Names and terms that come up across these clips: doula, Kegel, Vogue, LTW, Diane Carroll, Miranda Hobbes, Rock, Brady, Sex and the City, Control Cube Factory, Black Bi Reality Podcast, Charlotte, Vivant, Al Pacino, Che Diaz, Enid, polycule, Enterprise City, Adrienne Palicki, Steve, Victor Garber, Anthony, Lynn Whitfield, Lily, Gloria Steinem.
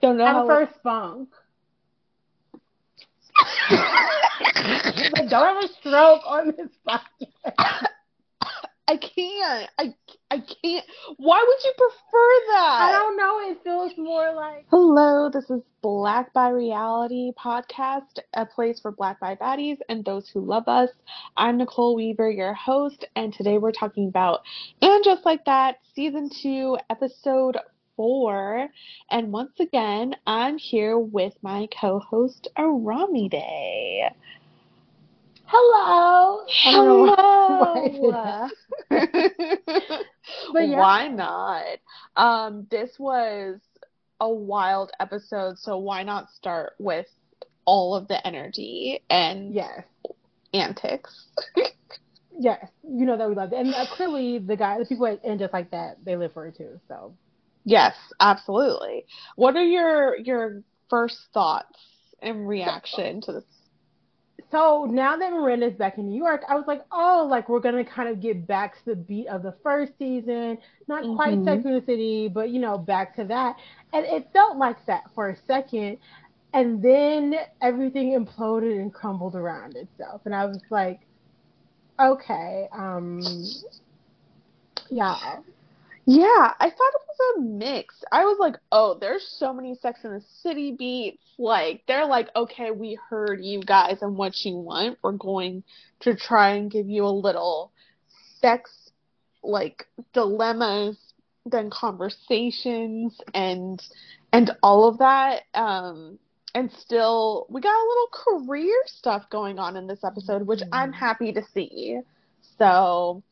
Don't know. Have a first spunk. Don't have a stroke on this podcast. I can't. Why would you prefer that? I don't know. It feels more like... Hello, this is Black Bi Reality Podcast, a place for Black Bi baddies and those who love us. I'm Nicole Weaver, your host, and today we're talking about And Just Like That, Season 2, Episode 4. And once again, I'm here with my co-host, Aramide. Hello. But yeah. Why not? This was a wild episode, so why not start with all of the energy and antics? Yes, you know that we loved it, and clearly the people at And Just Like That, they live for it too. So yes, absolutely. What are your first thoughts and reaction to this? So now that Miranda's back in New York, I was like, oh, like we're going to kind of get back to the beat of the first season. Not quite Sex and the City, but, you know, back to that. And it felt like that for a second. And then everything imploded and crumbled around itself. And I was like, okay, yeah. Yeah, I thought it was a mix. I was like, oh, there's so many Sex and the City beats. Like, they're like, okay, we heard you guys and what you want. We're going to try and give you a little sex, like, dilemmas, then conversations, and all of that. And still, we got a little career stuff going on in this episode, which I'm happy to see. So...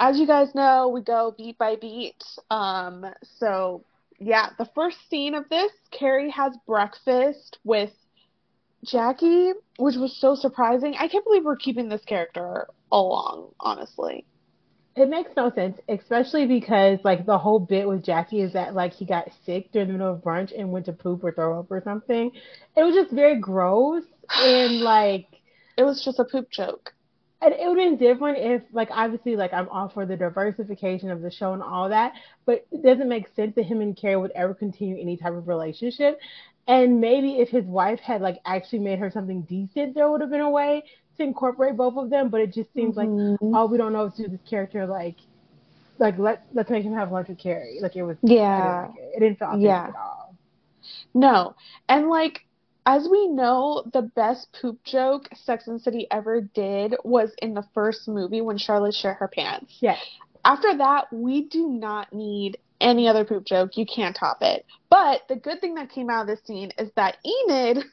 as you guys know, we go beat by beat. So, yeah, the first scene of this, Carrie has breakfast with Jackie, which was so surprising. I can't believe we're keeping this character along, honestly. It makes no sense, especially because, like, the whole bit with Jackie is that, like, he got sick during the middle of brunch and went to poop or throw up or something. It was just very gross and, like... it was just a poop joke. And it would have been different if, like, obviously, like, I'm all for the diversification of the show and all that, but it doesn't make sense that him and Carrie would ever continue any type of relationship. And maybe if his wife had, like, actually made her something decent, there would have been a way to incorporate both of them, but it just seems like, oh, we don't know if to do this character, like let's make him have lunch with Carrie. Like, it was... yeah. It didn't feel obvious at all. No. And, like... as we know, the best poop joke Sex and the City ever did was in the first movie when Charlotte shit her pants. Yes. After that, we do not need any other poop joke. You can't top it. But the good thing that came out of this scene is that Enid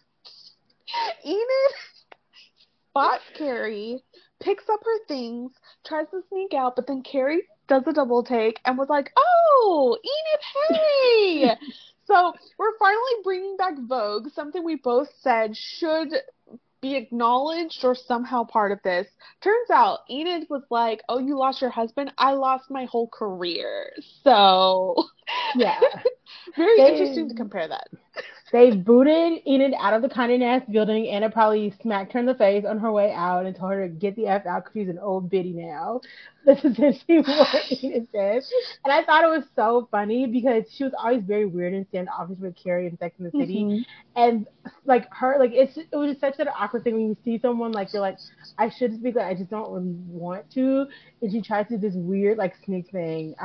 spots Carrie, picks up her things, tries to sneak out, but then Carrie does a double take and was like, oh, Enid, hey! So we're finally bringing back Vogue, something we both said should be acknowledged or somehow part of this. Turns out Enid was like, oh, you lost your husband? I lost my whole career. So yeah, interesting to compare that. They booted Enid out of the Condé Nast building. Anna probably smacked her in the face on her way out and told her to get the F out because she's an old biddy now. That's essentially what Enid said. And I thought it was so funny because she was always very weird and standoffish with Carrie and Sex and the City. And, like, her, like, it was just such an awkward thing when you see someone, like, you're like, I should speak, like, I just don't really want to. And she tries to do this weird, like, sneak thing.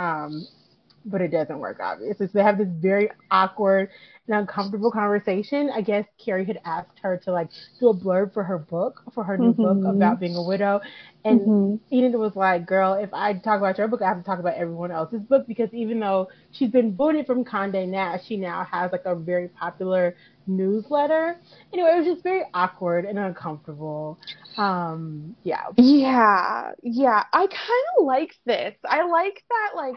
But it doesn't work, obviously. So they have this very awkward and uncomfortable conversation. I guess Carrie had asked her to, like, do a blurb for her book, for her new book about being a widow. And Enid was like, girl, if I talk about your book, I have to talk about everyone else's book. Because even though she's been booted from Condé Nast, she now has, like, a very popular newsletter. Anyway, it was just very awkward and uncomfortable. Yeah. I kind of like this. I like that, like...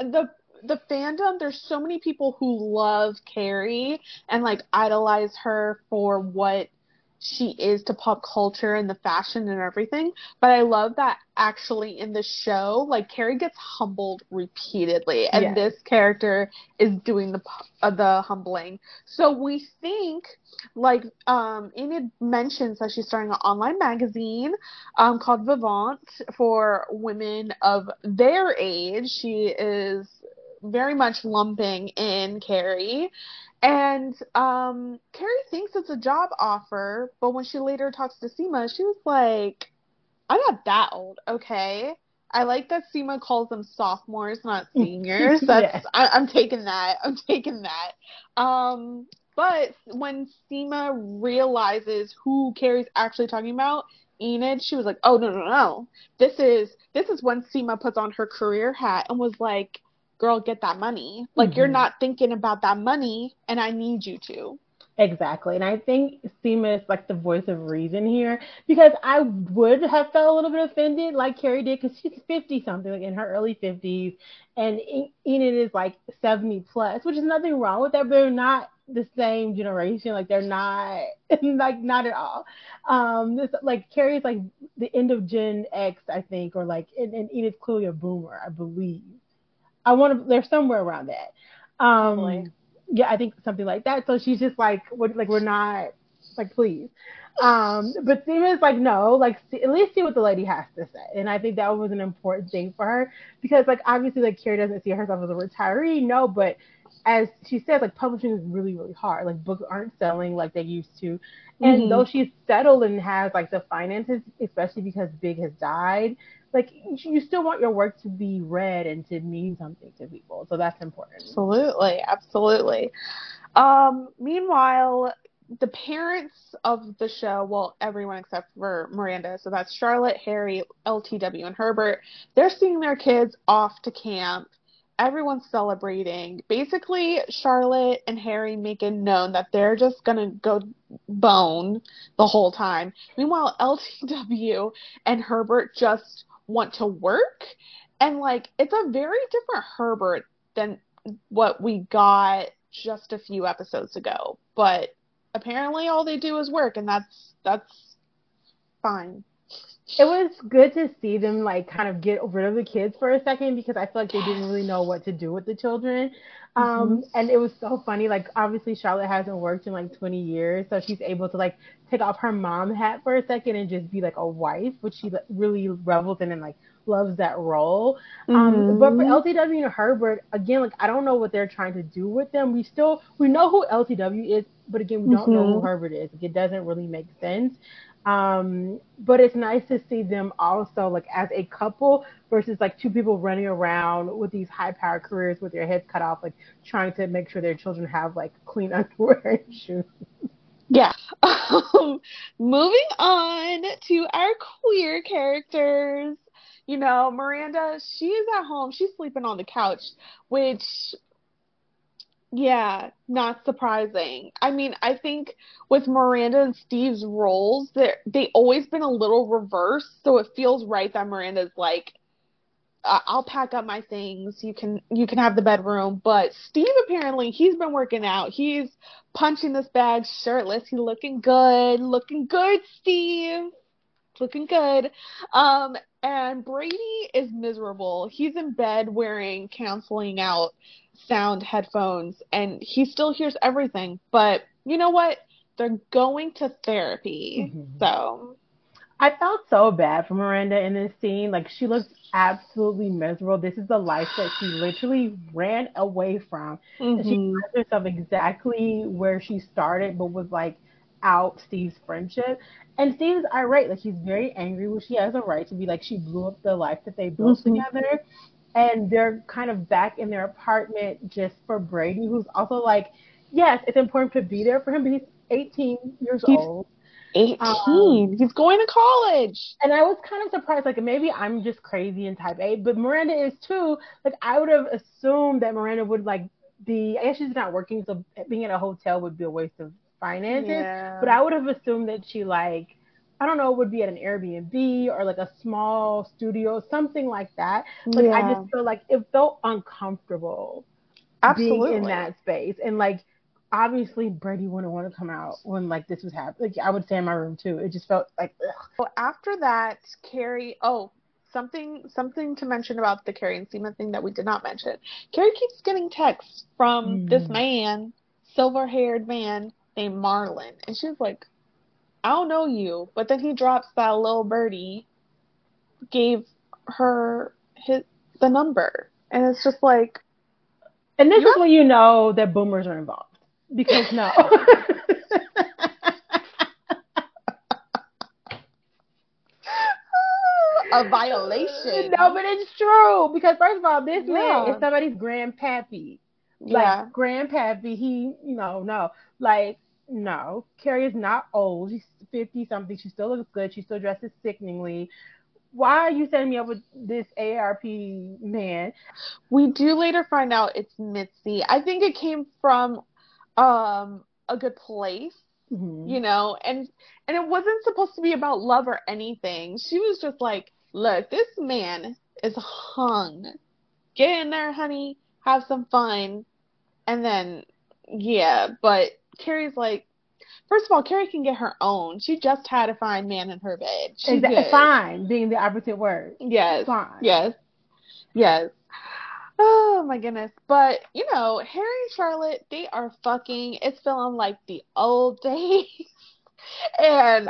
The fandom, there's so many people who love Carrie and, like, idolize her for what she is to pop culture and the fashion and everything. But I love that actually in the show, like, Carrie gets humbled repeatedly. And this character is doing the humbling. So we think, like, Enid mentions that she's starting an online magazine called Vivant for women of their age. She is very much lumping in Carrie. And Carrie thinks it's a job offer, but when she later talks to Seema, she was like, I'm not that old, okay? I like that Seema calls them sophomores, not seniors. That's yeah. I'm taking that. But when Seema realizes who Carrie's actually talking about, Enid, she was like, oh, no. This is when Seema puts on her career hat and was like, girl, get that money. Like, mm-hmm. You're not thinking about that money, and I need you to. Exactly. And I think Seema is like the voice of reason here, because I would have felt a little bit offended like Carrie did, because she's 50-something, like in her early 50s, and Enid is like 70+, which is nothing wrong with that, but they're not the same generation. Like, they're not, like, not at all. This, like, Carrie's like the end of Gen X, I think, or like, and Enid's clearly a boomer, I believe. They're somewhere around that. Yeah, I think something like that. So she's just like, we're not, like, please. But Seema's like, no, like, at least see what the lady has to say. And I think that was an important thing for her, because, like, obviously, like, Carrie doesn't see herself as a retiree, no, but as she said, like, publishing is really, really hard. Like, books aren't selling like they used to. And mm-hmm. Though she's settled and has, like, the finances, especially because Big has died, like, you still want your work to be read and to mean something to people. So that's important. Absolutely. Meanwhile, the parents of the show, well, everyone except for Miranda, so that's Charlotte, Harry, LTW, and Herbert, they're seeing their kids off to camp. Everyone's celebrating. Basically, Charlotte and Harry make it known that they're just going to go bone the whole time. Meanwhile, LTW and Herbert just want to work, and like, it's a very different Herbert than what we got just a few episodes ago, but apparently all they do is work, and that's fine. It was good to see them like kind of get rid of the kids for a second, because I feel like they didn't really know what to do with the children. And it was so funny, like, obviously Charlotte hasn't worked in like 20 years, so she's able to like take off her mom hat for a second and just be like a wife, which she like, really revels in and like loves that role. But for LTW and Herbert, again, like, I don't know what they're trying to do with them. We know who LTW is, but again, we don't know who Herbert is. Like, it doesn't really make sense. But it's nice to see them also like as a couple versus like two people running around with these high power careers with their heads cut off, like trying to make sure their children have like clean underwear and shoes. Yeah. Moving on to our queer characters. You know, Miranda, she's at home. She's sleeping on the couch, which, yeah, not surprising. I mean, I think with Miranda and Steve's roles, they've always been a little reversed, so it feels right that Miranda's like, I'll pack up my things, you can have the bedroom. But Steve, apparently, he's been working out. He's punching this bag shirtless. He's looking good, Steve. Looking good. And Brady is miserable. He's in bed wearing canceling out sound headphones, and he still hears everything, but you know what, they're going to therapy. So I felt so bad for Miranda in this scene. Like, she looks absolutely miserable. This is the life that she literally ran away from, and she finds herself exactly where she started, but was like out Steve's friendship. And Steve's irate. Like, he's very angry, which he has a right to be. Like, she blew up the life that they built together. And they're kind of back in their apartment just for Brady, who's also like, yes, it's important to be there for him, but he's 18 years old. 18. He's going to college. And I was kind of surprised, like, maybe I'm just crazy and type A, but Miranda is too. Like, I would have assumed that Miranda would, like, be, I guess she's not working, so being in a hotel would be a waste of finances. Yeah. But I would have assumed that she, like, I don't know, it would be at an Airbnb or like a small studio, something like that. Like, yeah. I just feel like it felt uncomfortable being in that space. And like, obviously Brady wouldn't want to come out when like this was happening. Like, I would stay in my room too. It just felt like, ugh. Well, after that, Carrie, something to mention about the Carrie and Seema thing that we did not mention. Carrie keeps getting texts from this man, silver-haired man named Marlon. And she's like, I don't know you, but then he drops that little birdie, gave her the number, and it's just like, And this is when you know that boomers are involved. Because no. A violation. No, but it's true. Because first of all, this man is somebody's grandpappy. Like, grandpappy, he, you know, no. Like, no. Carrie is not old. She's 50-something. She still looks good. She still dresses sickeningly. Why are you setting me up with this ARP man? We do later find out it's Mitzi. I think it came from a good place, you know, and it wasn't supposed to be about love or anything. She was just like, look, this man is hung. Get in there, honey. Have some fun. And then, yeah, but Carrie's like, first of all, Carrie can get her own. She just had a fine man in her bed. Exactly. Fine being the operative word. Yes. Fine. Yes. Yes. Oh, my goodness. But, you know, Harry and Charlotte, they are fucking. It's feeling like the old days. And,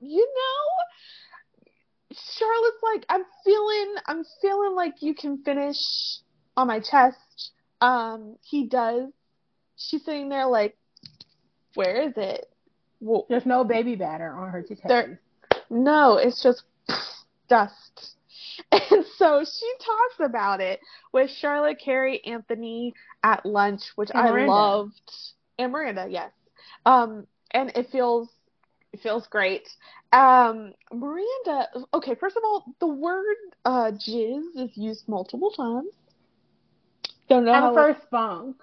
you know, Charlotte's like, I'm feeling like you can finish on my chest. He does. She's sitting there like, where is it? Well, there's no baby batter on her titties. No, it's just dust. And so she talks about it with Charlotte, Carrie, Anthony at lunch, which I loved. And Miranda, yes. And it feels great. Miranda, okay, first of all, the word jizz is used multiple times. Don't know. At first spunk.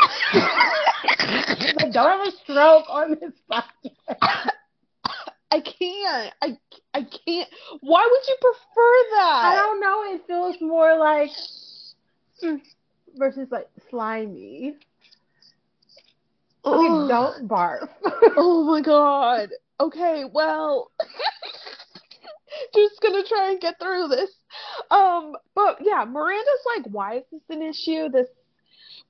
I don't have a stroke on this podcast. I can't. Why would you prefer that? I don't know. It feels more like versus like slimy. Okay, don't barf. Oh my god. Okay, well, just gonna try and get through this. But yeah, Miranda's like, why is this an issue?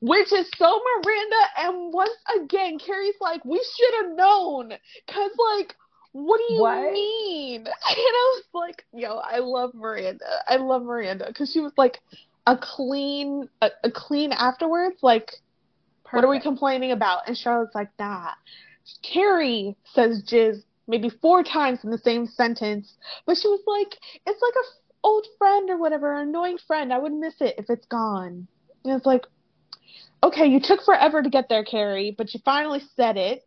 Which is so Miranda, and once again, Carrie's like, we should have known, because, like, what do you mean? And I was like, yo, I love Miranda, because she was like, a clean afterwards, like, perfect. What are we complaining about? And Charlotte's like, nah. Carrie says jizz maybe 4 times in the same sentence, but she was like, it's like an old friend or whatever, an annoying friend, I would miss it if it's gone. And it's like, okay, you took forever to get there, Carrie, but you finally said it.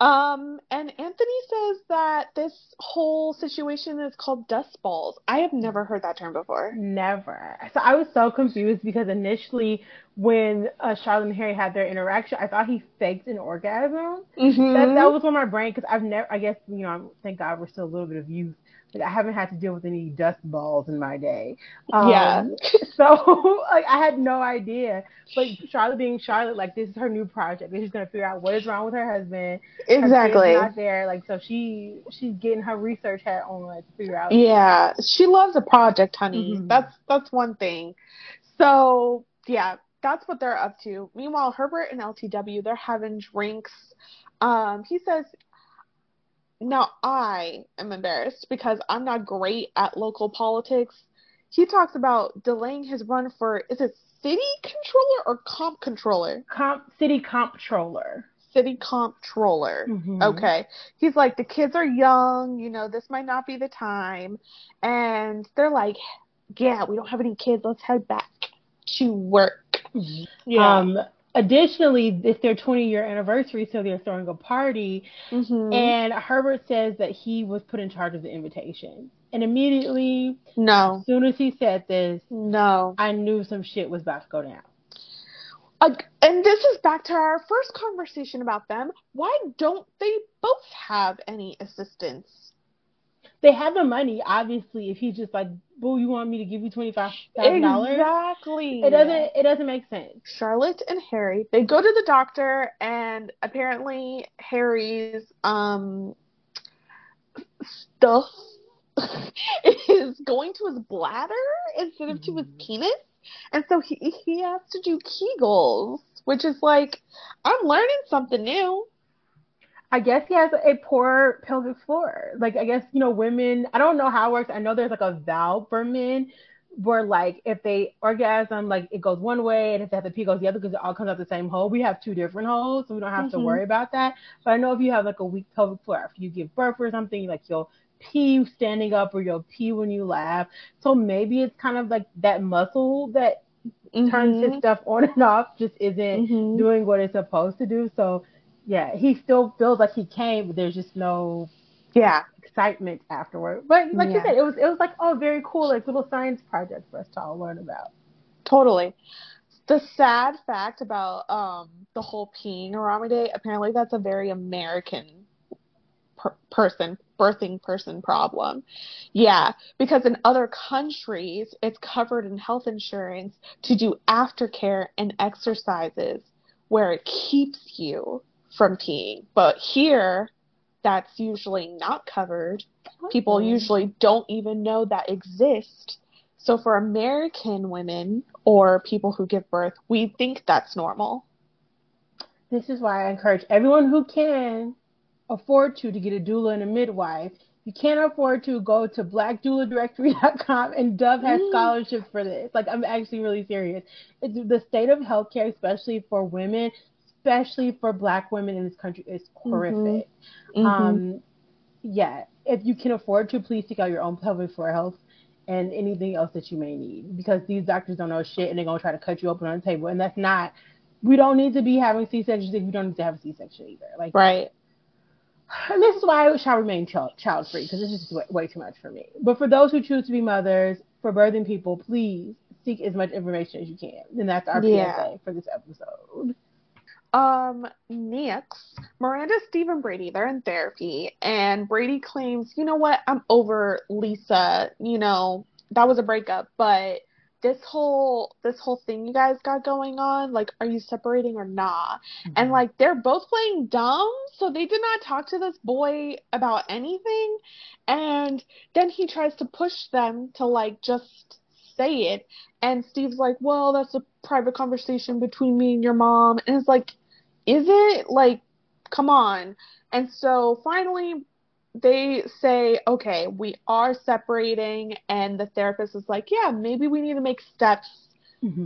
And Anthony says that this whole situation is called dust balls. I have never heard that term before. Never. So I was so confused because initially when Charlotte and Harry had their interaction, I thought he faked an orgasm. Mm-hmm. That was on my brain because I've never, I guess, you know, thank God we're still a little bit of youth. Like, I haven't had to deal with any dust balls in my day. So like, I had no idea. But Charlotte being Charlotte, like, this is her new project. She's going to figure out what is wrong with her husband. Exactly. Her kid's not there. Like, so she's getting her research hat on, like, to figure out. Yeah. She loves a project, honey. Mm-hmm. That's one thing. So, yeah, that's what they're up to. Meanwhile, Herbert and LTW, they're having drinks. He says, now, I am embarrassed because I'm not great at local politics. He talks about delaying his run for, is it city controller or comp controller? City comptroller. City comptroller. Mm-hmm. Okay. He's like, the kids are young. You know, this might not be the time. And they're like, yeah, we don't have any kids. Let's head back to work. Mm-hmm. Yeah. Additionally, it's their 20-year anniversary, so they're throwing a party. Mm-hmm. And Herbert says that he was put in charge of the invitation. And immediately, as soon as he said this, I knew some shit was about to go down. And this is back to our first conversation about them. Why don't they both have any assistance? They have the money, obviously. If he's just like, boo, you want me to give you $25,000? Exactly. It doesn't make sense. Charlotte and Harry, they go to the doctor, and apparently Harry's stuff is going to his bladder instead of to his penis, and so he has to do Kegels, which is like, I'm learning something new. I guess he has a poor pelvic floor. Like, I guess, you know, women, I don't know how it works. I know there's like a valve for men, where like if they orgasm, like it goes one way, and if they have to pee, it goes the other, because it all comes out the same hole. We have two different holes, so we don't have to worry about that. But I know if you have like a weak pelvic floor after you give birth or something, like you'll pee standing up or you'll pee when you laugh. So maybe it's kind of like that muscle that turns his stuff on and off just isn't doing what it's supposed to do. So yeah, he still feels like he came, but there's just no excitement afterward. But like you said, it was like, oh, very cool, like little science project for us to all learn about. Totally. The sad fact about the whole peeing Aramide, apparently that's a very American birthing person problem. Yeah, because in other countries, it's covered in health insurance to do aftercare and exercises where it keeps you from peeing. But here, that's usually not covered. People usually don't even know that exists. So for American women or people who give birth, we think that's normal. This is why I encourage everyone who can afford to get a doula and a midwife. You can't afford to, go to blackdouladirectory.com, and Dove has scholarships for this. Like, I'm actually really serious. It's, the state of healthcare, especially for women, especially for Black women in this country, is horrific. Yeah, if you can afford to, please seek out your own pelvic floor health and anything else that you may need, because these doctors don't know shit, and they're going to try to cut you open on the table. And that's not, we don't need to be having C-sections if you don't need to have a C-section either. Like, right. And this is why I shall remain child-free, because this is just way too much for me. But for those who choose to be mothers, for birthing people, please seek as much information as you can. And that's our PSA for this episode. Next, Miranda, Steve, and Brady, they're in therapy. And Brady claims, you know what, I'm over Lisa. You know, that was a breakup. But this whole thing you guys got going on, like, are you separating or not? And like, they're both playing dumb, so they did not talk to this boy about anything. And then he tries to push them to like just say it, and Steve's like, well, that's a private conversation between me and your mom. And it's like, is it? Like, come on. And so finally they say, okay, we are separating, and the therapist is like, yeah, maybe we need to make steps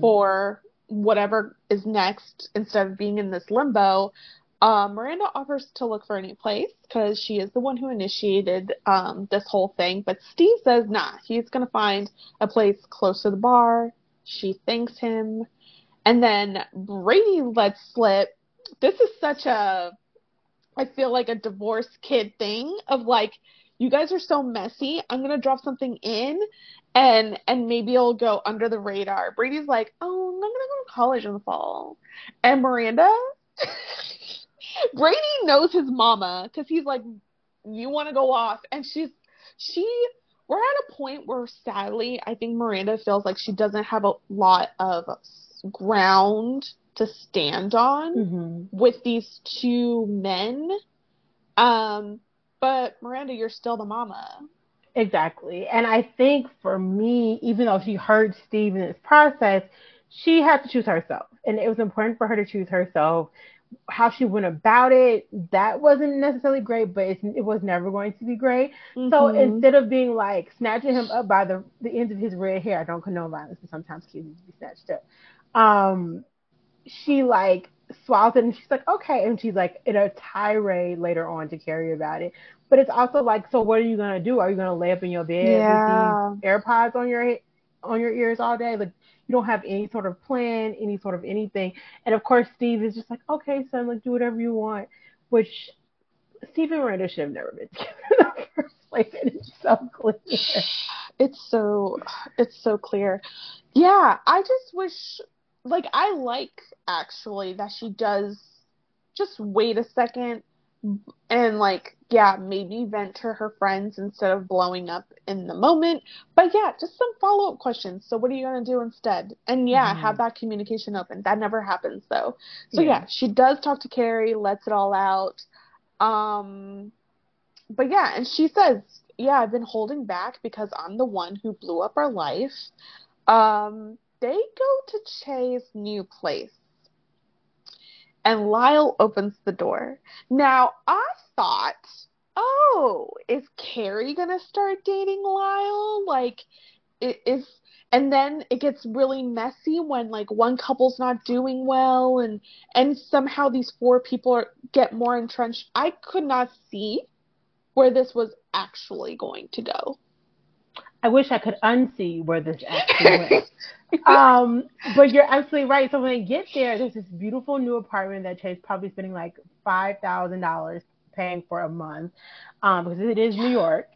for whatever is next instead of being in this limbo. Miranda offers to look for a new place because she is the one who initiated this whole thing, but Steve says nah, he's going to find a place close to the bar. She thanks him, and then Brady lets slip. This is such a, I feel like a divorced kid thing of like, you guys are so messy, I'm going to drop something in and maybe it'll go under the radar. Brady's like, oh, I'm going to go to college in the fall. And Miranda, Brady knows his mama, because he's like, you want to go off? And we're at a point where, sadly, I think Miranda feels like she doesn't have a lot of ground to stand on with these two men. But Miranda, you're still the mama. Exactly. And I think for me, even though she heard Steve in this process, she had to choose herself. And it was important for her to choose herself. How she went about it, that wasn't necessarily great, but it was never going to be great. So instead of being like snatching him up by the ends of his red hair, I don't condone violence, but sometimes kids need to be snatched up. She like swallows it, and she's like, okay. And she's like in a tirade later on to Carrie about it. But it's also like, so what are you going to do? Are you going to lay up in your bed with these AirPods on your ears all day? Like, you don't have any sort of plan, any sort of anything. And of course, Steve is just like, okay, son, like, do whatever you want. Which Steve and Miranda should have never been together in the first place. And it's so clear. It's so clear. Yeah, I just wish... Like, I like, actually, that she does just wait a second and, like, yeah, maybe vent to her friends instead of blowing up in the moment. But, yeah, just some follow-up questions. So, what are you going to do instead? And, yeah, have that communication open. That never happens, though. So, yeah, she does talk to Carrie, lets it all out. But, yeah, and she says, yeah, I've been holding back because I'm the one who blew up our life. They go to Che's new place, and Lyle opens the door. Now, I thought, oh, is Carrie going to start dating Lyle? Like, is And then it gets really messy when, like, one couple's not doing well, and somehow these four people get more entrenched. I could not see where this was actually going to go. I wish I could unsee where this actually went. But you're absolutely right. So when they get there, there's this beautiful new apartment that Che's probably spending, like, $5,000 paying for a month, because it is New York.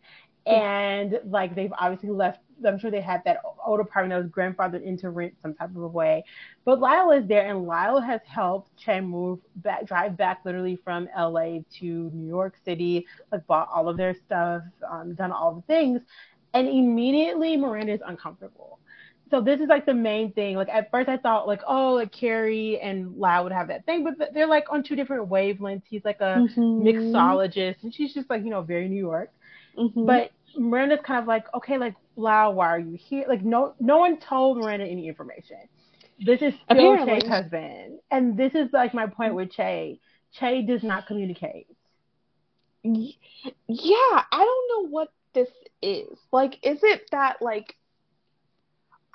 And, like, they've obviously left. I'm sure they had that old apartment that was grandfathered into rent some type of a way. But Lyle is there, and Lyle has helped Che move back, drive back literally from LA to New York City, like bought all of their stuff, done all the things. And immediately Miranda is uncomfortable. So this is like the main thing. Like at first I thought like, oh, like Carrie and Lyle would have that thing, but they're like on two different wavelengths. He's like a mixologist, and she's just like, you know, very New York. But Miranda's kind of like, okay, like, Lyle, why are you here? Like, no one told Miranda any information. This is still apparently Che's husband. And this is, like, my point with Che. Che does not communicate. Yeah, I don't know what this is. Like, is it that, like,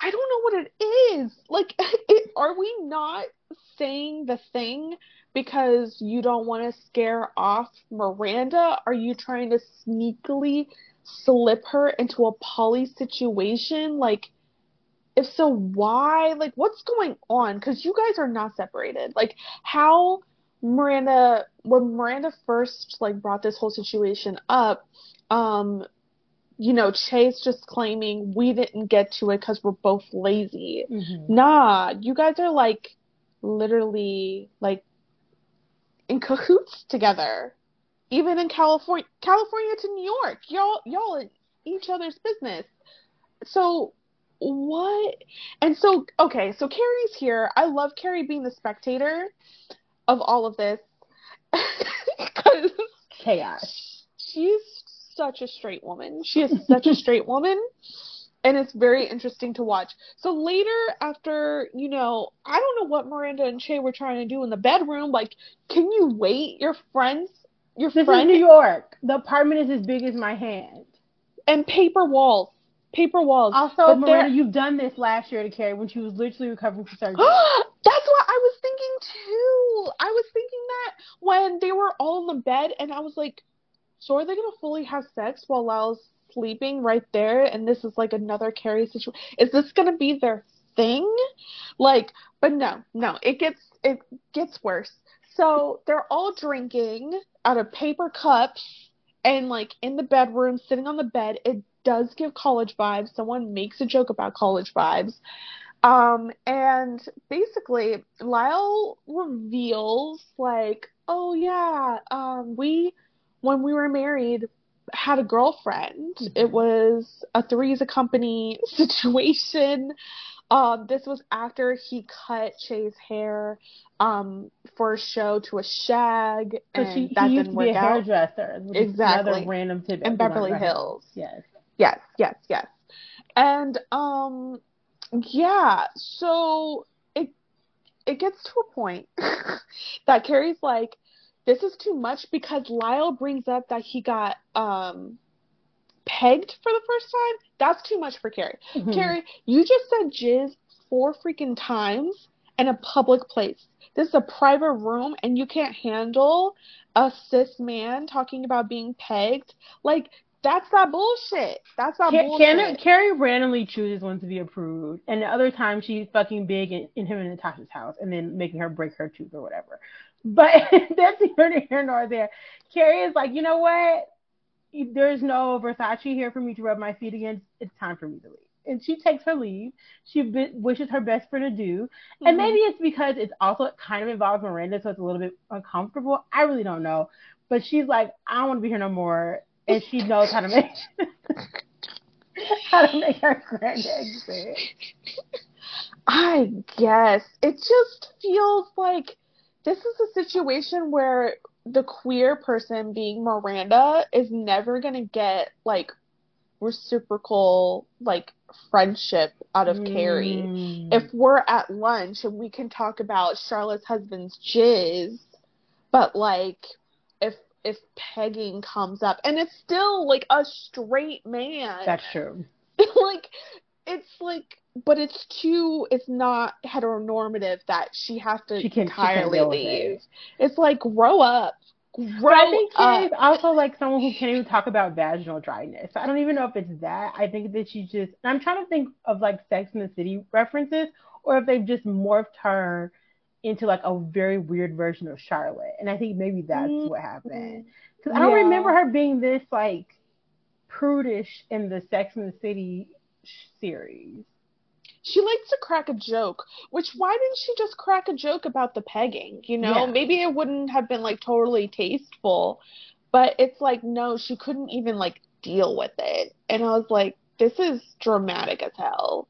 I don't know what it is. Like, are we not saying the thing because you don't want to scare off Miranda? Are you trying to sneakily slip her into a poly situation? Like, if so, why? Like, what's going on? Because you guys are not separated. Like, how Miranda, when Miranda first, like, brought this whole situation up, you know, Che's just claiming we didn't get to it because we're both lazy. Nah, you guys are, like, literally, like, in cahoots together. Even in California to New York, y'all in each other's business. So what? And so, okay, so Carrie's here. I love Carrie being the spectator of all of this. Chaos. She's such a straight woman. She is such a straight woman. And it's very interesting to watch. So later after, you know, I don't know what Miranda and Che were trying to do in the bedroom. Like, can you wait? Your friends? This is New York. The apartment is as big as my hand. And paper walls. Paper walls. Also, but Miranda, you've done this last year to Carrie when she was literally recovering from surgery. That's what I was thinking, too. I was thinking that when they were all in the bed, and I was like, so are they going to fully have sex while Lyle's sleeping right there? And this is, like, another Carrie situation. Is this going to be their thing? Like, but no. It gets worse. So they're all drinking out of paper cups and, like, in the bedroom, sitting on the bed. It does give college vibes. Someone makes a joke about college vibes. And basically, Lyle reveals, like, oh, yeah, when we were married, had a girlfriend. It was a threes a company situation. This was after he cut Che's hair for a show to a shag, and that didn't work out. He used to be a hairdresser. Exactly. Another random tidbit. In Beverly Hills. Yes. And, yeah, so it gets to a point that Carrie's like, this is too much, because Lyle brings up that he got, pegged for the first time. That's too much for Carrie. Carrie, you just said jizz 4 freaking times in a public place. This is a private room, and you can't handle a cis man talking about being pegged. Like, that's not bullshit. Carrie randomly chooses one to be approved, and the other time she's fucking big in him and Natasha's house, and then making her break her tooth or whatever. But that's neither here nor there. Carrie is like, you know what? There's no Versace here for me to rub my feet against. It's time for me to leave. And she takes her leave. She wishes her best friend adieu. And maybe it's because it's also kind of involves Miranda, so it's a little bit uncomfortable. I really don't know. But she's like, I don't want to be here no more. And she knows how to make her granddad sick. I guess. It just feels like this is a situation where the queer person, being Miranda, is never going to get, like, reciprocal, like, friendship out of Carrie. If we're at lunch and we can talk about Charlotte's husband's jizz, but, like, if pegging comes up, and it's still, like, a straight man. That's true. Like, it's, like, But it's too, it's not heteronormative that she has to entirely leave. It's like, grow up. Grow I think up. She's also like someone who can't even talk about vaginal dryness. I don't even know if it's that. I think that she just, I'm trying to think of like Sex and the City references, or if they've just morphed her into like a very weird version of Charlotte. And I think maybe that's what happened. Because I don't remember her being this like prudish in the Sex and the City series. She likes to crack a joke, which why didn't she just crack a joke about the pegging, you know? Yeah. Maybe it wouldn't have been, like, totally tasteful, but it's like, no, she couldn't even, like, deal with it. And I was like, this is dramatic as hell.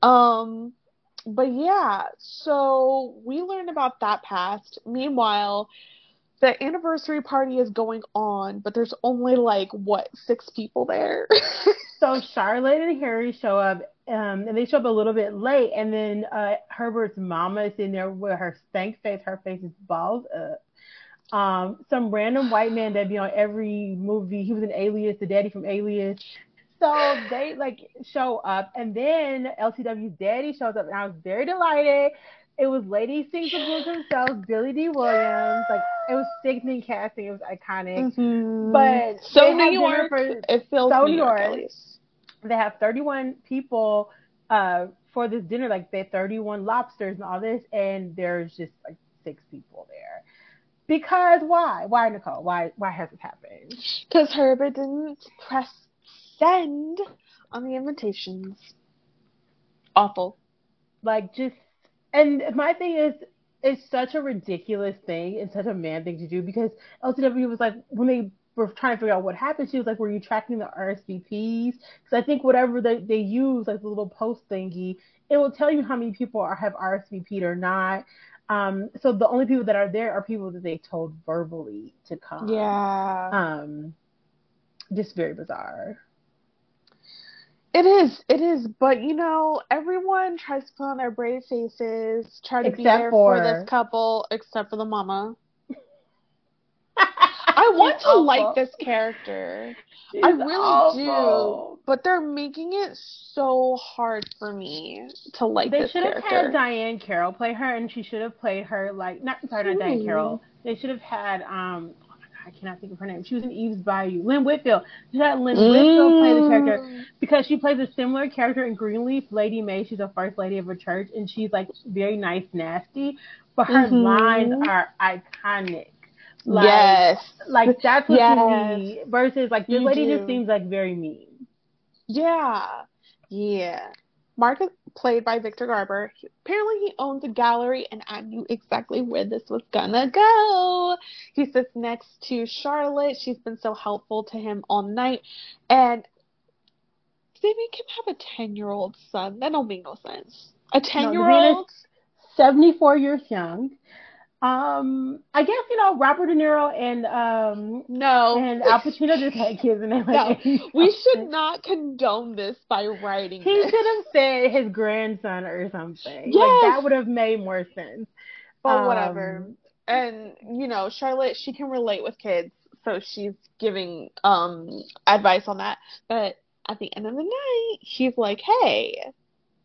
But, yeah, so we learned about that past. Meanwhile, the anniversary party is going on, but there's only, like, what, 6 people there? So Charlotte and Harry show up. And they show up a little bit late, and then Herbert's mama is in there with her stank face. Her face is balled up. Some random white man that be on every movie. He was in Alias, the daddy from Alias. So they like show up, and then LTW's daddy shows up, and I was very delighted. It was ladies singing with themselves, Billy Dee Williams. Like it was sickening casting. It was iconic. Mm-hmm. But so New York, it feels so New York. Alias. They have 31 people for this dinner. Like, they have 31 lobsters and all this, and there's just, like, 6 people there. Because why? Why, Nicole? Why has this happened? Because Herbert didn't press send on the invitations. Awful. Like, just... And my thing is, it's such a ridiculous thing and such a man thing to do, because LTW was like, when they... We're trying to figure out what happened. She was like, were you tracking the RSVPs? Because I think whatever they use, like the little post thingy, it will tell you how many people have RSVP'd or not. So the only people that are there are people that they told verbally to come. Yeah. Just very bizarre. It is. But, you know, everyone tries to put on their brave faces, try to be there for this couple, except for the mama. I want to like this character. She's I really awful. Do. But they're making it so hard for me to like this character. They should have had Diane Carroll play her, and she should have played her like... not Diane Carroll. They should have had... oh, my God, I cannot think of her name. She was in Eve's Bayou. Lynn Whitfield. She had Lynn Whitfield play the character, because she plays a similar character in Greenleaf, Lady May. She's a first lady of her church, and she's like very nice, nasty. But her lines are iconic. Like, yes. Like, that's what you need. Versus, like, this lady just seems, like, very mean. Yeah. Yeah. Marcus, played by Victor Garber, apparently he owns a gallery, and I knew exactly where this was gonna go. He sits next to Charlotte. She's been so helpful to him all night. And they make him have a 10-year-old son. That don't make no sense. A 10-year-old? 74 years young. I guess, you know, Robert De Niro and and Al Pacino just had kids, and they like, no, we should not condone this by writing. He should have said his grandson or something. Yes. Like, that would have made more sense. But whatever. And you know, Charlotte, she can relate with kids, so she's giving advice on that. But at the end of the night, she's like, hey,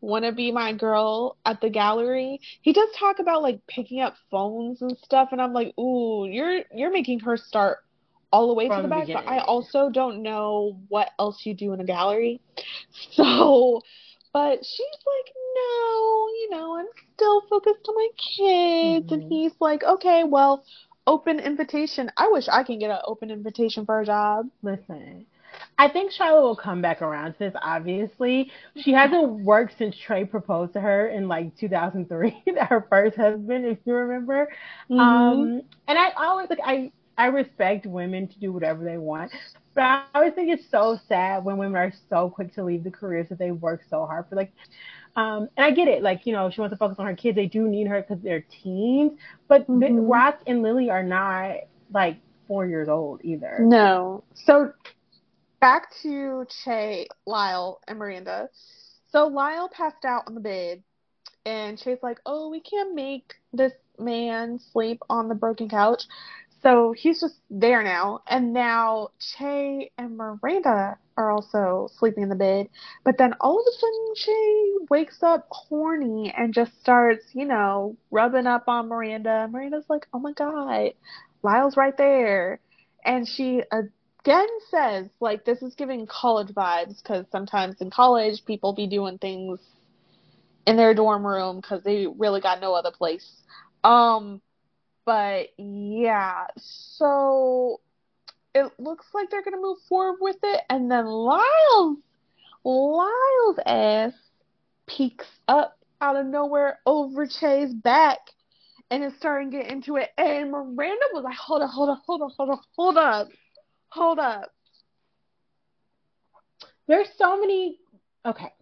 wanna be my girl at the gallery? He does talk about like picking up phones and stuff, and I'm like, ooh, you're making her start all the way from to the back, beginning. But I also don't know what else you do in a gallery. So, but she's like, no, you know, I'm still focused on my kids. And he's like, okay, well, open invitation. I wish I can get an open invitation for a job. Listen, I think Charlotte will come back around to this, obviously. She hasn't worked since Trey proposed to her in, like, 2003, her first husband, if you remember. And I always, like, I respect women to do whatever they want, but I always think it's so sad when women are so quick to leave the careers that they work so hard for, like... and I get it, like, you know, she wants to focus on her kids. They do need her because they're teens, but Rock and Lily are not, like, 4 years old either. No. So... Back to Che, Lyle, and Miranda. So Lyle passed out on the bed, and Che's like, oh, we can't make this man sleep on the broken couch. So he's just there now. And now Che and Miranda are also sleeping in the bed. But then all of a sudden, Che wakes up horny and just starts, you know, rubbing up on Miranda. Miranda's like, oh, my God, Lyle's right there. And she again says, like, this is giving college vibes because sometimes in college people be doing things in their dorm room because they really got no other place. But, yeah, so it looks like they're going to move forward with it. And then Lyle's ass peeks up out of nowhere over Che's back and is starting to get into it. And Miranda was like, hold up. There's so many. Okay.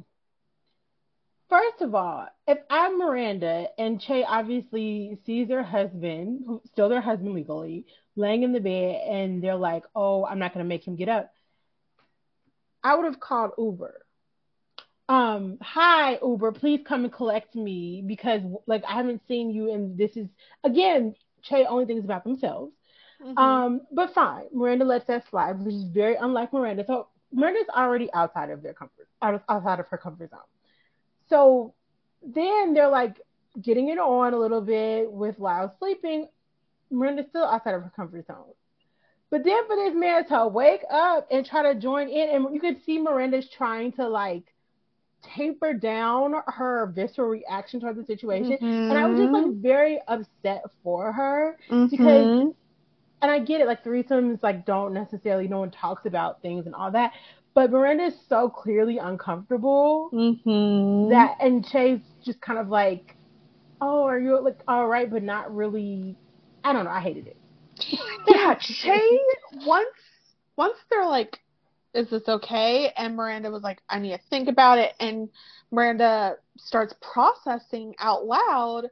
First of all, if I'm Miranda and Che obviously sees her husband, who's still their husband legally, laying in the bed and they're like, oh, I'm not going to make him get up, I would have called Uber. Hi, Uber, please come and collect me because, like, I haven't seen you and this is, again, Che only thinks about themselves. Mm-hmm. But fine, Miranda lets that slide, which is very unlike Miranda. So Miranda's already outside of her comfort zone. So then they're like getting it on a little bit with Lyle sleeping. Miranda's still outside of her comfort zone. But then for this man to wake up and try to join in, and you could see Miranda's trying to like taper down her visceral reaction towards the situation. Mm-hmm. And I was just like very upset for her because, and I get it, like threesomes like don't necessarily, no one talks about things and all that. But Miranda is so clearly uncomfortable that, and Che's just kind of like, oh, are you like all right, but not really. I don't know. I hated it. Yeah, Che. Once they're like, is this okay? And Miranda was like, I need to think about it. And Miranda starts processing out loud.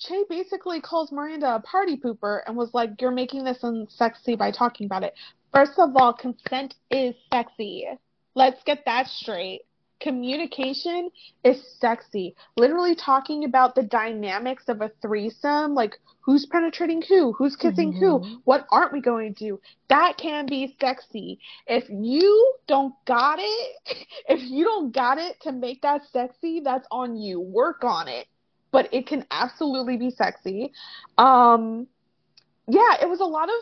Che basically calls Miranda a party pooper and was like, you're making this unsexy by talking about it. First of all, consent is sexy. Let's get that straight. Communication is sexy. Literally talking about the dynamics of a threesome, like who's penetrating who, who's kissing who, what aren't we going to do? That can be sexy. If you don't got it, to make that sexy, that's on you. Work on it. But it can absolutely be sexy. Yeah, it was a lot of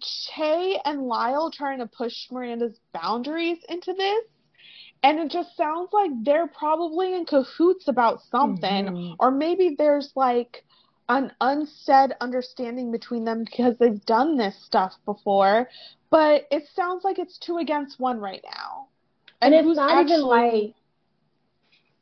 Che and Lyle trying to push Miranda's boundaries into this. And it just sounds like they're probably in cahoots about something. Or maybe there's like an unsaid understanding between them because they've done this stuff before. But it sounds like it's 2 against 1 right now. And it's not even like...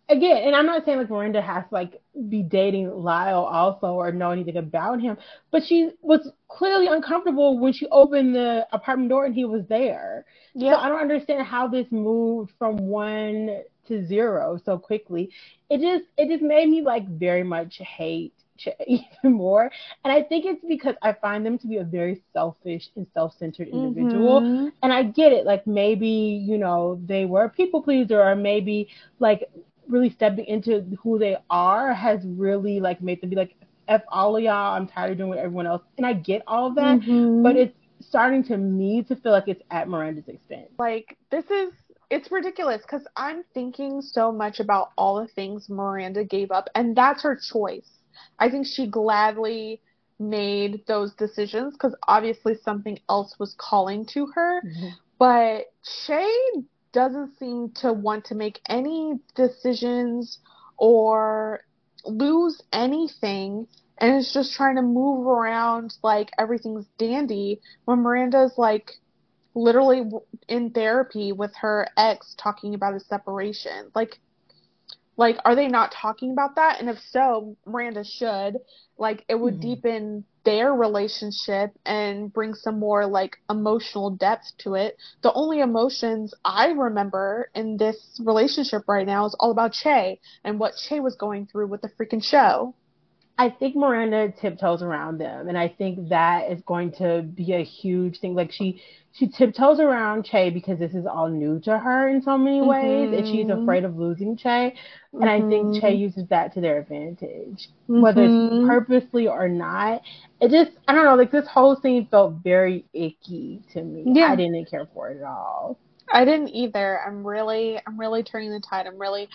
Again, and I'm not saying like Miranda has to like be dating Lyle also or know anything about him, but she was clearly uncomfortable when she opened the apartment door and he was there. Yeah. So I don't understand how this moved from 1 to 0 so quickly. It just made me like very much hate Che even more. And I think it's because I find them to be a very selfish and self-centered individual. And I get it. Like maybe, you know, they were a people pleaser or maybe like really stepping into who they are has really like made them be like, F all of y'all, I'm tired of doing what everyone else. And I get all of that, but it's starting to me to feel like it's at Miranda's expense. Like it's ridiculous because I'm thinking so much about all the things Miranda gave up, and that's her choice. I think she gladly made those decisions because obviously something else was calling to her, but Che doesn't seem to want to make any decisions or lose anything, and is just trying to move around like everything's dandy when Miranda's like literally in therapy with her ex talking about a separation. Like are they not talking about that? And if so, Miranda should. Like it would deepen their relationship and bring some more like emotional depth to it. The only emotions I remember in this relationship right now is all about Che and what Che was going through with the freaking show. I think Miranda tiptoes around them, and I think that is going to be a huge thing. Like, she tiptoes around Che because this is all new to her in so many ways, and she's afraid of losing Che, and I think Che uses that to their advantage, whether it's purposely or not. It just, I don't know, like, this whole scene felt very icky to me. Yeah. I didn't care for it at all. I didn't either. I'm really turning the tide. I'm really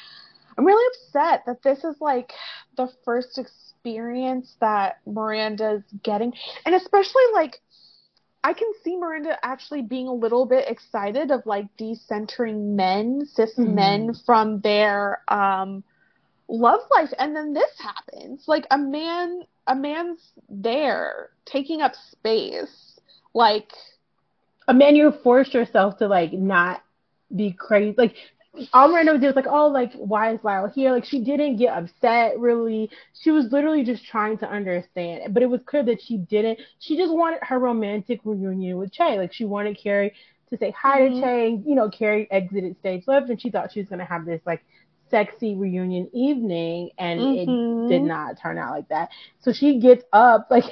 upset that this is, like, the first experience that Miranda's getting. And especially, like, I can see Miranda actually being a little bit excited of, like, decentering men, cis men from their love life. And then this happens. Like, a man's there taking up space. Like, a man you forced yourself to, like, not be crazy. Like, all Miranda did was like, oh, like, why is Lyle here? Like, she didn't get upset, really. She was literally just trying to understand. But it was clear that she didn't. She just wanted her romantic reunion with Che. Like, she wanted Carrie to say hi to Che. You know, Carrie exited stage left, and she thought she was going to have this, like, sexy reunion evening, and it did not turn out like that. So she gets up, like,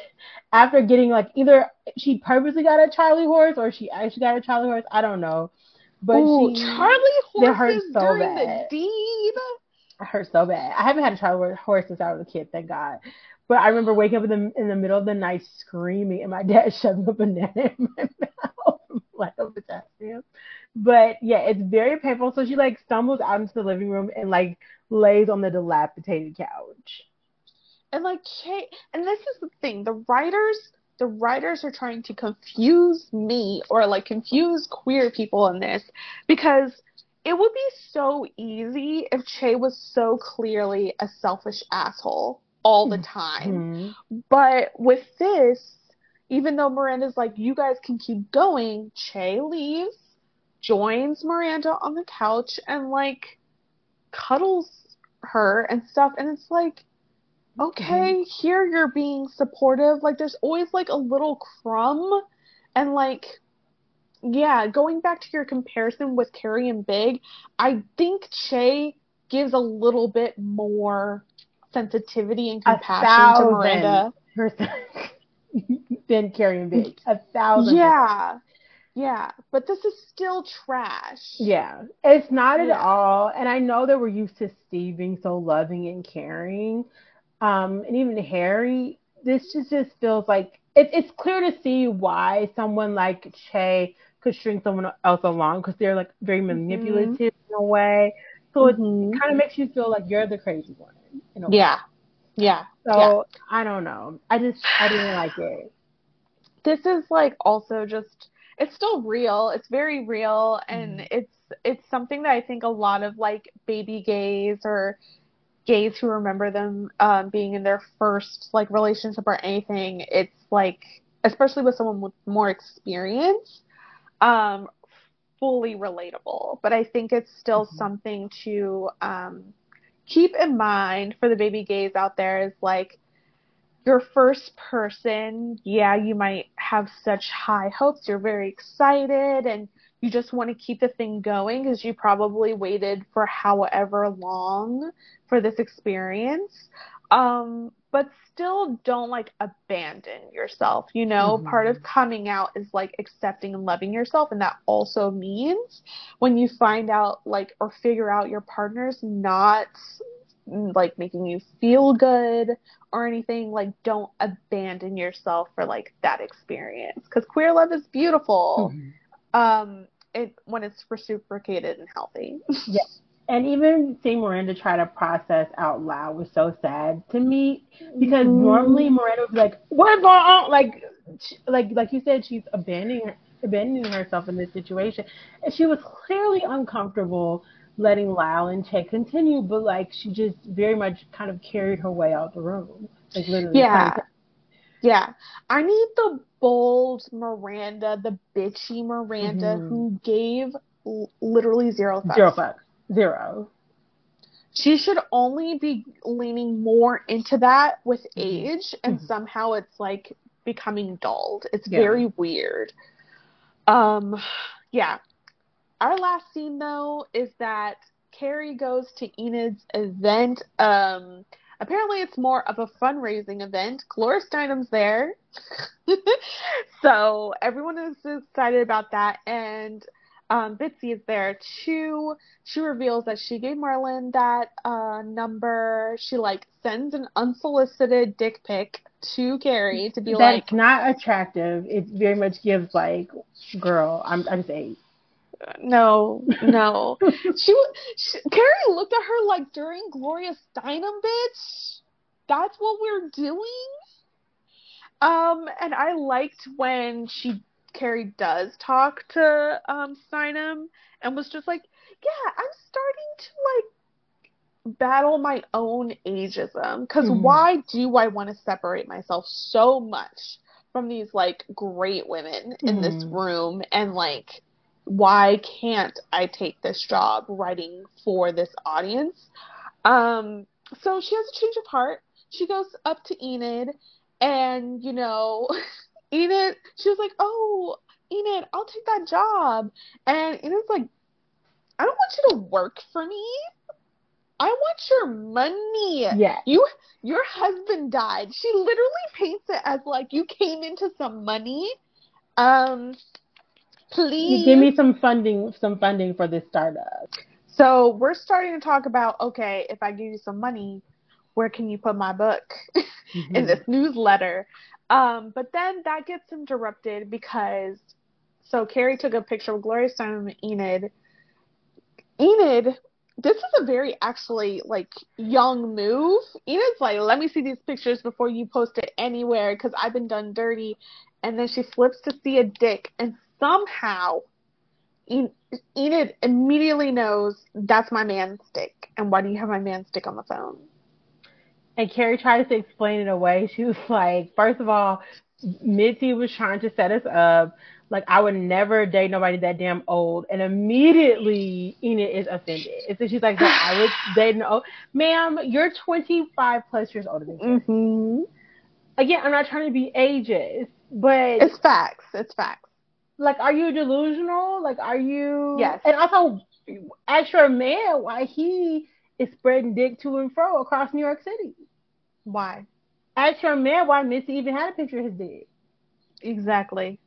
after getting, like, either she purposely got a Charlie horse or she actually got a Charlie horse. I don't know. But ooh, Charlie horses so during bad. The deed. I hurt so bad. I haven't had a Charlie horse since I was a kid, thank God. But I remember waking up in the middle of the night screaming, and my dad shoved a banana in my mouth. Like, but yeah, it's very painful. So she, like, stumbles out into the living room and, like, lays on the dilapidated couch. And, like, and this is the thing, the writers are trying to confuse me, or, like, confuse queer people in this, because it would be so easy if Che was so clearly a selfish asshole all the time. But with this, even though Miranda's like, you guys can keep going, Che leaves, joins Miranda on the couch, and, like, cuddles her and stuff, and it's like, okay, here you're being supportive. Like, there's always, like, a little crumb. And, like, yeah, going back to your comparison with Carrie and Big, I think Che gives a little bit more sensitivity and compassion to Miranda than Carrie and Big. 1,000%. Yeah, but this is still trash. Yeah, it's not at all. And I know that we're used to Steve being so loving and caring. And even Harry, this just feels like it's clear to see why someone like Che could string someone else along, because they're, like, very manipulative in a way. So it kind of makes you feel like you're the crazy one. In a way. Yeah. So I don't know. I didn't like it. This is, like, also just, it's still real. It's very real, and it's something that I think a lot of, like, baby gays or gays who remember them being in their first, like, relationship or anything, it's, like, especially with someone with more experience, fully relatable. But I think it's still something to keep in mind for the baby gays out there, is, like, your first person, yeah, you might have such high hopes, you're very excited, and you just want to keep the thing going because you probably waited for however long for this experience. But still don't, like, abandon yourself, you know? Part of coming out is, like, accepting and loving yourself, and that also means when you find out, like, or figure out your partner's not, like, making you feel good or anything, like, don't abandon yourself for, like, that experience, because queer love is beautiful. When it's reciprocated and healthy. Yeah. And even seeing Miranda try to process out loud was so sad to me, because normally Miranda would be like, what's going on? Like you said, she's abandoning herself in this situation. And she was clearly uncomfortable letting Lyle and Che continue, but, like, she just very much kind of carried her way out the room. Like, literally. Yeah. I need the bold Miranda, the bitchy Miranda who gave literally zero fucks. She should only be leaning more into that with age, and somehow it's, like, becoming dulled. It's very weird. Our last scene, though, is that Carrie goes to Enid's event. Apparently, it's more of a fundraising event. Gloria Steinem's there. So everyone is excited about that. And Bitsy is there too. She reveals that she gave Marlon that number. She sends an unsolicited dick pic to Carrie to be that's like, that's not attractive. It very much gives girl, I'm just 8. No. Carrie looked at her during Gloria Steinem, bitch. That's what we're doing. And I liked when Carrie does talk to Steinem and was just like, yeah, I'm starting to battle my own ageism because why do I want to separate myself so much from these great women in this room, and why can't I take this job writing for this audience? So she has a change of heart. She goes up to Enid and, Enid, she was like, oh, Enid, I'll take that job. And Enid's like, I don't want you to work for me. I want your money. Yeah. Your husband died. She literally paints it as you came into some money. Please. You give me some funding for this startup. So we're starting to talk about, okay, if I give you some money, where can you put my book in this newsletter? But then that gets interrupted because, so Carrie took a picture of Gloria Steinem and Enid. Enid, this is a very young move. Enid's let me see these pictures before you post it anywhere because I've been done dirty. And then she flips to see a dick, and somehow Enid immediately knows that's my man's dick. And why do you have my man's dick on the phone? And Carrie tried to explain it away. She was like, first of all, Mitzi was trying to set us up. I would never date nobody that damn old. And immediately, Enid is offended. And so she's like, no, I would date an old... Ma'am, you're 25 plus years older than me. Mm-hmm. Again, I'm not trying to be ageist, but... It's facts. Are you delusional? Are you... Yes. And also, ask your man why he... is spreading dick to and fro across New York City. Why? Ask your man why Mitzi even had a picture of his dick. Exactly.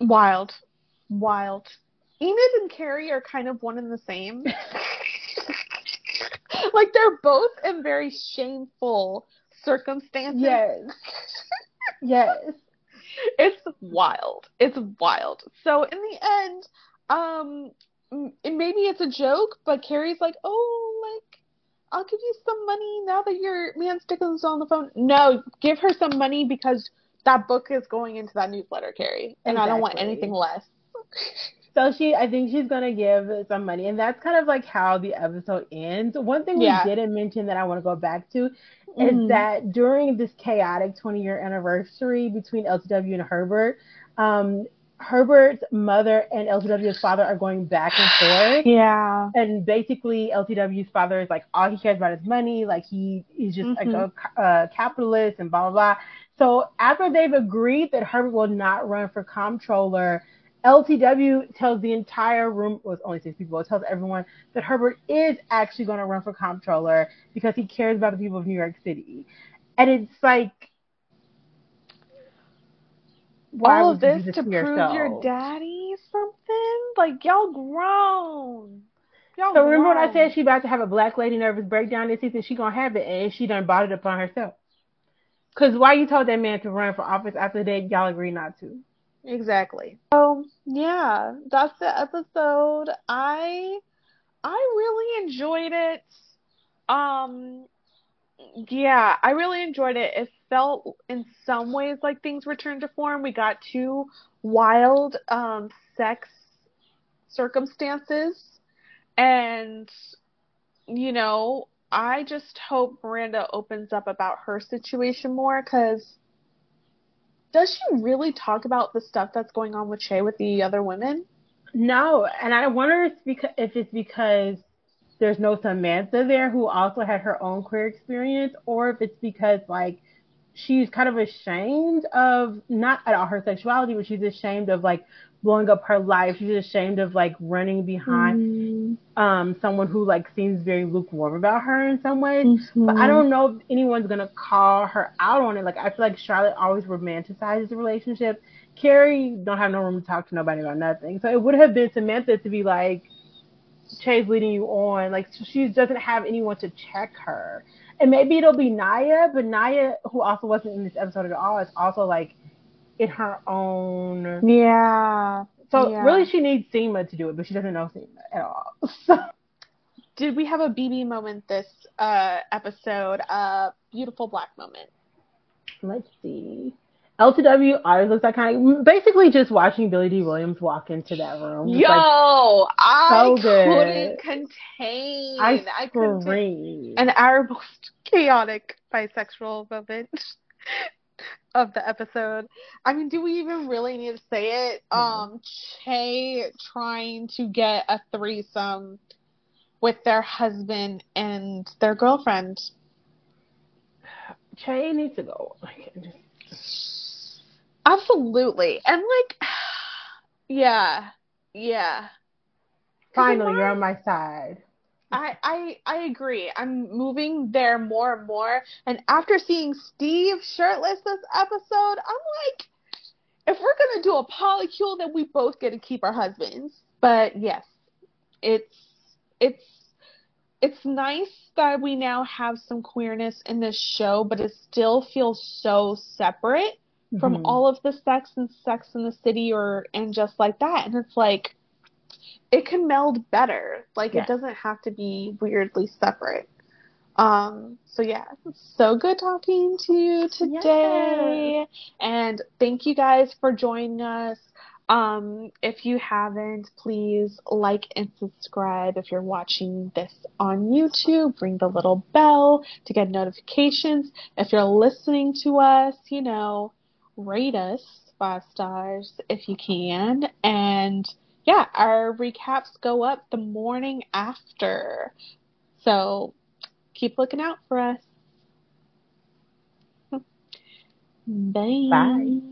Wild. Enid and Carrie are kind of one and the same. They're both in very shameful circumstances. Yes. It's wild. So in the end, maybe it's a joke, but Carrie's like, oh, I'll give you some money now that your man's dick is on the phone. No, give her some money because that book is going into that newsletter, Carrie. And exactly. I don't want anything less. So I think she's going to give some money. And that's kind of how the episode ends. One thing we didn't mention that I want to go back to is that during this chaotic 20-year anniversary between LTW and Herbert, Herbert's mother and LTW's father are going back and forth. Yeah. And basically, LTW's father is all he cares about is money. He's just a capitalist and blah, blah, blah. So after they've agreed that Herbert will not run for comptroller, LTW tells the entire room, well, it's only 6 people, tells everyone that Herbert is actually going to run for comptroller because he cares about the people of New York City. And it's all of this to prove your daddy something? Y'all grown. So remember when I said she about to have a black lady nervous breakdown this season? She gonna have it, and she done bought it upon herself. Because why you told that man to run for office after that y'all agree not to? Exactly. So, yeah, that's the episode. I really enjoyed it. Yeah, I really enjoyed it. It felt in some ways things returned to form. We got 2 wild sex circumstances. And, I just hope Miranda opens up about her situation more, because does she really talk about the stuff that's going on with Che with the other women? No, and I wonder if it's because there's no Samantha there who also had her own queer experience, or if it's because she's kind of ashamed of not at all her sexuality, but she's ashamed of like blowing up her life. She's ashamed of like running behind someone who like seems very lukewarm about her in some ways. Mm-hmm. But I don't know if anyone's gonna call her out on it. Like I feel like Charlotte always romanticizes the relationship. Carrie don't have no room to talk to nobody about nothing. So it would have been Samantha to be like, Che's leading you on. Like so she doesn't have anyone to check her. And maybe it'll be Naya, but Naya, who also wasn't in this episode at all, is also like in her own. Yeah. So really she needs Seema to do it, but she doesn't know Seema at all. So. Did we have a BB moment this episode? A beautiful black moment. Let's see. LTW always looks iconic. Basically just watching Billy Dee Williams walk into that room. Yo, like, I couldn't contain. I couldn't contain. And our most chaotic bisexual moment of the episode. I mean, do we even really need to say it? Che trying to get a threesome with their husband and their girlfriend. Che needs to go. Absolutely. And like yeah finally you're on my side. I agree. I'm moving there more and more, and after seeing Steve shirtless this episode, I'm like, if we're gonna do a polycule, then we both get to keep our husbands. But yes, it's nice that we now have some queerness in this show, but it still feels so separate from all of the Sex and the City or And Just Like That. And it's like, it can meld better. Like, It doesn't have to be weirdly separate. So yeah, it's so good talking to you today. Yes. And thank you guys for joining us. If you haven't, please like and subscribe. If you're watching this on YouTube, ring the little bell to get notifications. If you're listening to us, rate us 5 stars if you can. And yeah, our recaps go up the morning after. So keep looking out for us. Bye. Bye.